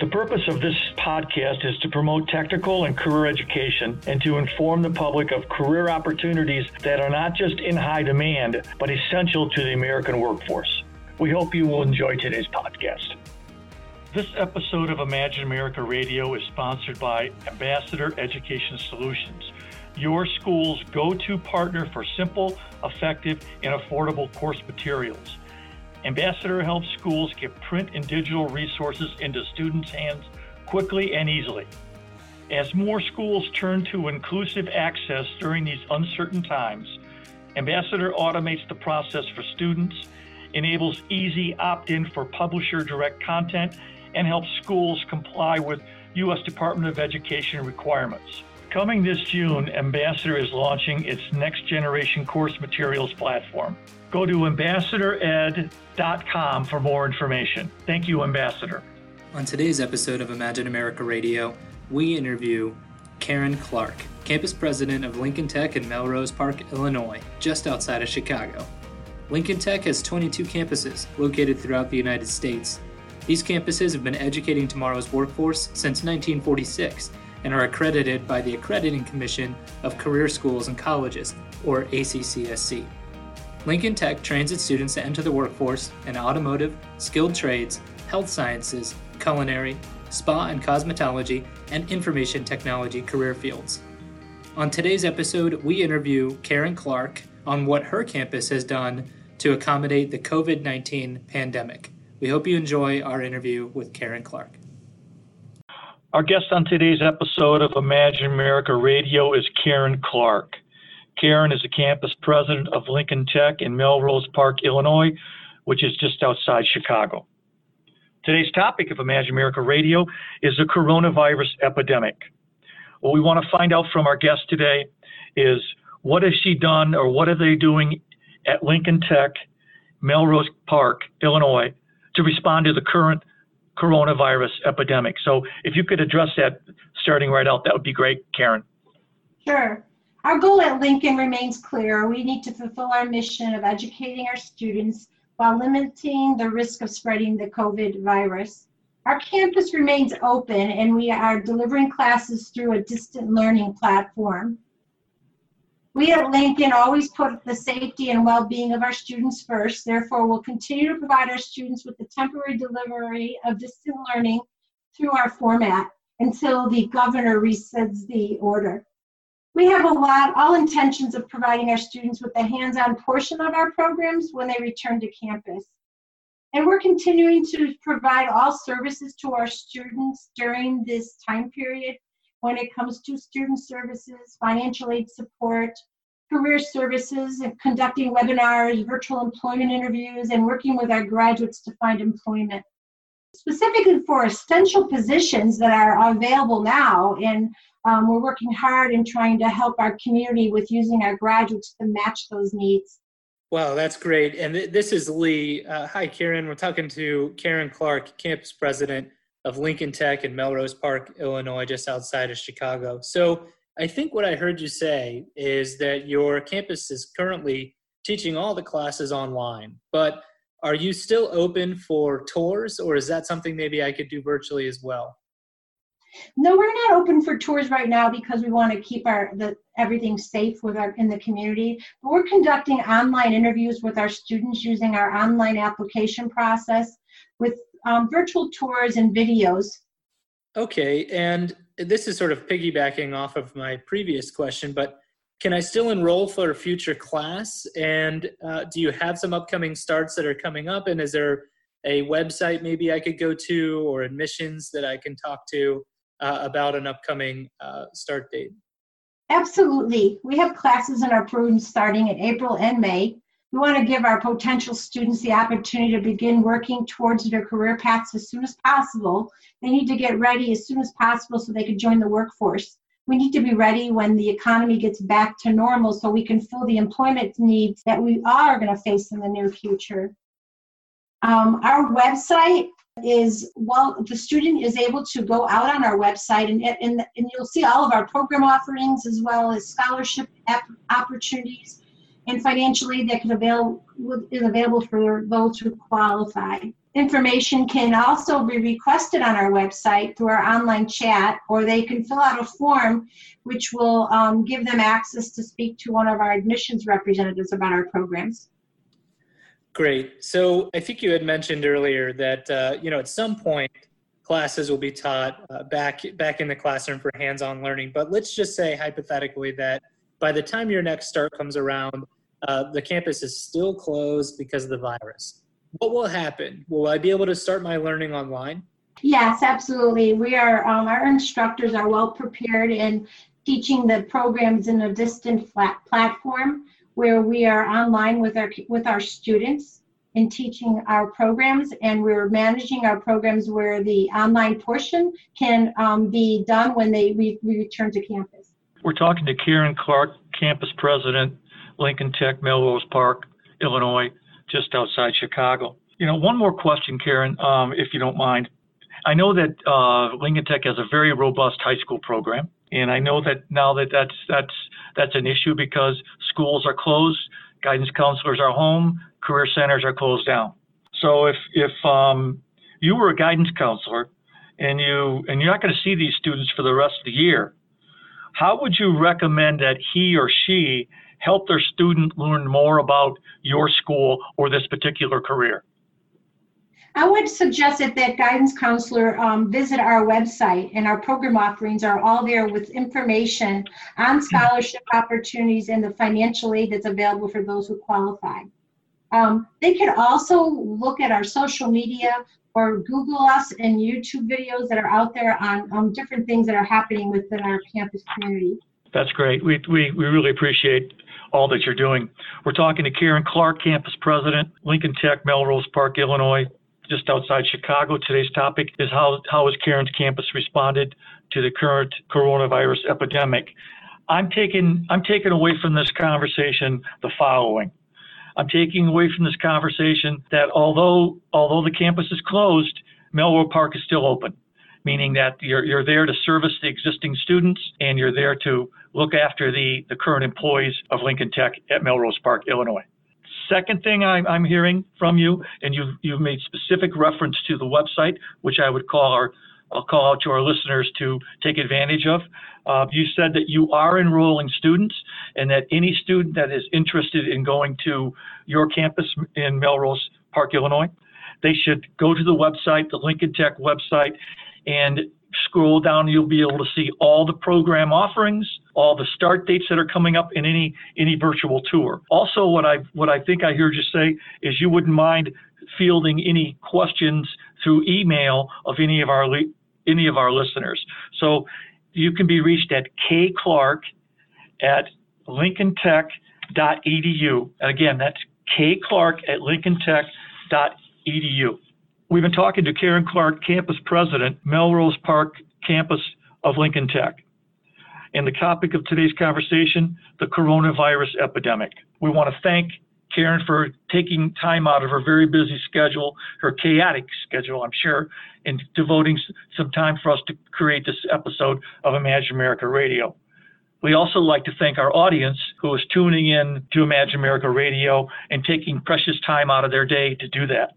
The purpose of this podcast is to promote technical and career education and to inform the public of career opportunities that are not just in high demand, but essential to the American workforce. We hope you will enjoy today's podcast. This episode of Imagine America Radio is sponsored by Ambassador Education Solutions, your school's go-to partner for simple, effective, and affordable course materials. Ambassador helps schools get print and digital resources into students' hands quickly and easily. As more schools turn to inclusive access during these uncertain times, Ambassador automates the process for students, enables easy opt-in for publisher direct content, and helps schools comply with U.S. Department of Education requirements. Coming this June, Ambassador is launching its next generation course materials platform. Go to AmbassadorEd.com for more information. Thank you, Ambassador. On today's episode of Imagine America Radio, we interview Karen Clark, campus president of Lincoln Tech in Melrose Park, Illinois, just outside of Chicago. Lincoln Tech has 22 campuses located throughout the United States. These campuses have been educating tomorrow's workforce since 1946 and are accredited by the Accrediting Commission of Career Schools and Colleges, or ACCSC. Lincoln Tech trains its students to enter the workforce in automotive, skilled trades, health sciences, culinary, spa and cosmetology, and information technology career fields. On today's episode, we interview Karen Clark on what her campus has done to accommodate the COVID-19 pandemic. We hope you enjoy our interview with Karen Clark. Our guest on today's episode of Imagine America Radio is Karen Clark. Karen is the campus president of Lincoln Tech in Melrose Park, Illinois, which is just outside Chicago. Today's topic of Imagine America Radio is the coronavirus epidemic. What we want to find out from our guest today is what has she done or what are they doing at Lincoln Tech, Melrose Park, Illinois, to respond to the current coronavirus epidemic. So if you could address that starting right out, that would be great, Karen. Sure. Our goal at Lincoln remains clear. We need to fulfill our mission of educating our students while limiting the risk of spreading the COVID virus. Our campus remains open and we are delivering classes through a distant learning platform. We at Lincoln always put the safety and well-being of our students first. Therefore, we'll continue to provide our students with the temporary delivery of distant learning through our format until the governor rescinds the order. We have all intentions of providing our students with the hands-on portion of our programs when they return to campus. And we're continuing to provide all services to our students during this time period when it comes to student services, financial aid support, career services, and conducting webinars, virtual employment interviews, and working with our graduates to find employment. Specifically for essential positions that are available now, and we're working hard in trying to help our community with using our graduates to match those needs. Wow, that's great. And this is Lee. Hi, Karen. We're talking to Karen Clark, campus president of Lincoln Tech in Melrose Park, Illinois, just outside of Chicago. So I think what I heard you say is that your campus is currently teaching all the classes online, but are you still open for tours, or is that something maybe I could do virtually as well? No, we're not open for tours right now because we want to keep everything safe in the community. But we're conducting online interviews with our students using our online application process with virtual tours and videos. Okay, and this is sort of piggybacking off of my previous question, but can I still enroll for a future class? And do you have some upcoming starts that are coming up? And is there a website maybe I could go to or admissions that I can talk to about an upcoming start date? Absolutely. We have classes in our programs starting in April and May. We want to give our potential students the opportunity to begin working towards their career paths as soon as possible. They need to get ready as soon as possible so they can join the workforce. We need to be ready when the economy gets back to normal so we can fill the employment needs that we are going to face in the near future. Our website is, well, the student is able to go out on our website and you'll see all of our program offerings as well as scholarship opportunities and financial aid that is available for those who qualify. Information can also be requested on our website through our online chat, or they can fill out a form which will give them access to speak to one of our admissions representatives about our programs. Great. So I think you had mentioned earlier that, at some point classes will be taught back in the classroom for hands-on learning. But let's just say hypothetically that by the time your next start comes around, the campus is still closed because of the virus. What will happen? Will I be able to start my learning online? Yes, absolutely. We are our instructors are well prepared in teaching the programs in a distant platform where we are online with our students in teaching our programs, and we're managing our programs where the online portion can be done when we return to campus. We're talking to Karen Clark, campus president, Lincoln Tech, Melrose Park, Illinois, just outside Chicago. One more question, Karen, if you don't mind. I know that Lincoln Tech has a very robust high school program, and I know that now that's an issue because schools are closed, guidance counselors are home, career centers are closed down. So if you were a guidance counselor and you're not going to see these students for the rest of the year, how would you recommend that he or she help their student learn more about your school or this particular career? I would suggest that that guidance counselor visit our website, and our program offerings are all there with information on scholarship opportunities and the financial aid that's available for those who qualify. They could also look at our social media or Google us and YouTube videos that are out there on different things that are happening within our campus community. That's great. We really appreciate all that you're doing. We're talking to Karen Clark, campus president, Lincoln Tech, Melrose Park, Illinois, just outside Chicago. Today's topic is how has Karen's campus responded to the current coronavirus epidemic? I'm taking away from this conversation the following. I'm taking away from this conversation that although the campus is closed, Melrose Park is still open, meaning that you're there to service the existing students and you're there to look after the current employees of Lincoln Tech at Melrose Park, Illinois. Second thing I'm hearing from you, and you've made specific reference to the website, which I'll call out to our listeners to take advantage of. You said that you are enrolling students and that any student that is interested in going to your campus in Melrose Park, Illinois, they should go to the website, the Lincoln Tech website, and scroll down. You'll be able to see all the program offerings, all the start dates that are coming up, and any virtual tour. Also, what I think I heard you say is you wouldn't mind fielding any questions through email of any of our listeners. So you can be reached at kclark@lincolntech.edu. And again, that's kclark@lincolntech.edu. We've been talking to Karen Clark, campus president, Melrose Park campus of Lincoln Tech. And the topic of today's conversation, the coronavirus epidemic. We want to thank Karen for taking time out of her very busy schedule, her chaotic schedule, I'm sure, and devoting some time for us to create this episode of Imagine America Radio. We also like to thank our audience who is tuning in to Imagine America Radio and taking precious time out of their day to do that.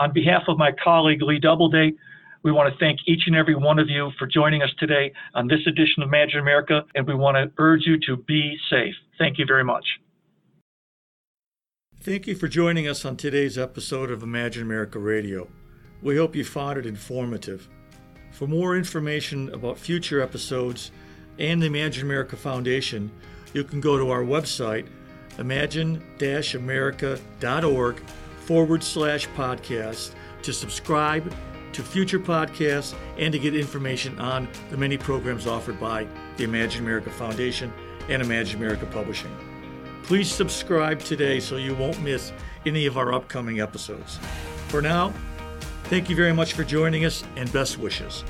On behalf of my colleague, Lee Doubleday, we want to thank each and every one of you for joining us today on this edition of Imagine America, and we want to urge you to be safe. Thank you very much. Thank you for joining us on today's episode of Imagine America Radio. We hope you found it informative. For more information about future episodes and the Imagine America Foundation, you can go to our website, imagine-america.org/podcast, to subscribe to future podcasts and to get information on the many programs offered by the Imagine America Foundation and Imagine America Publishing. Please subscribe today so you won't miss any of our upcoming episodes. For now, thank you very much for joining us, and best wishes.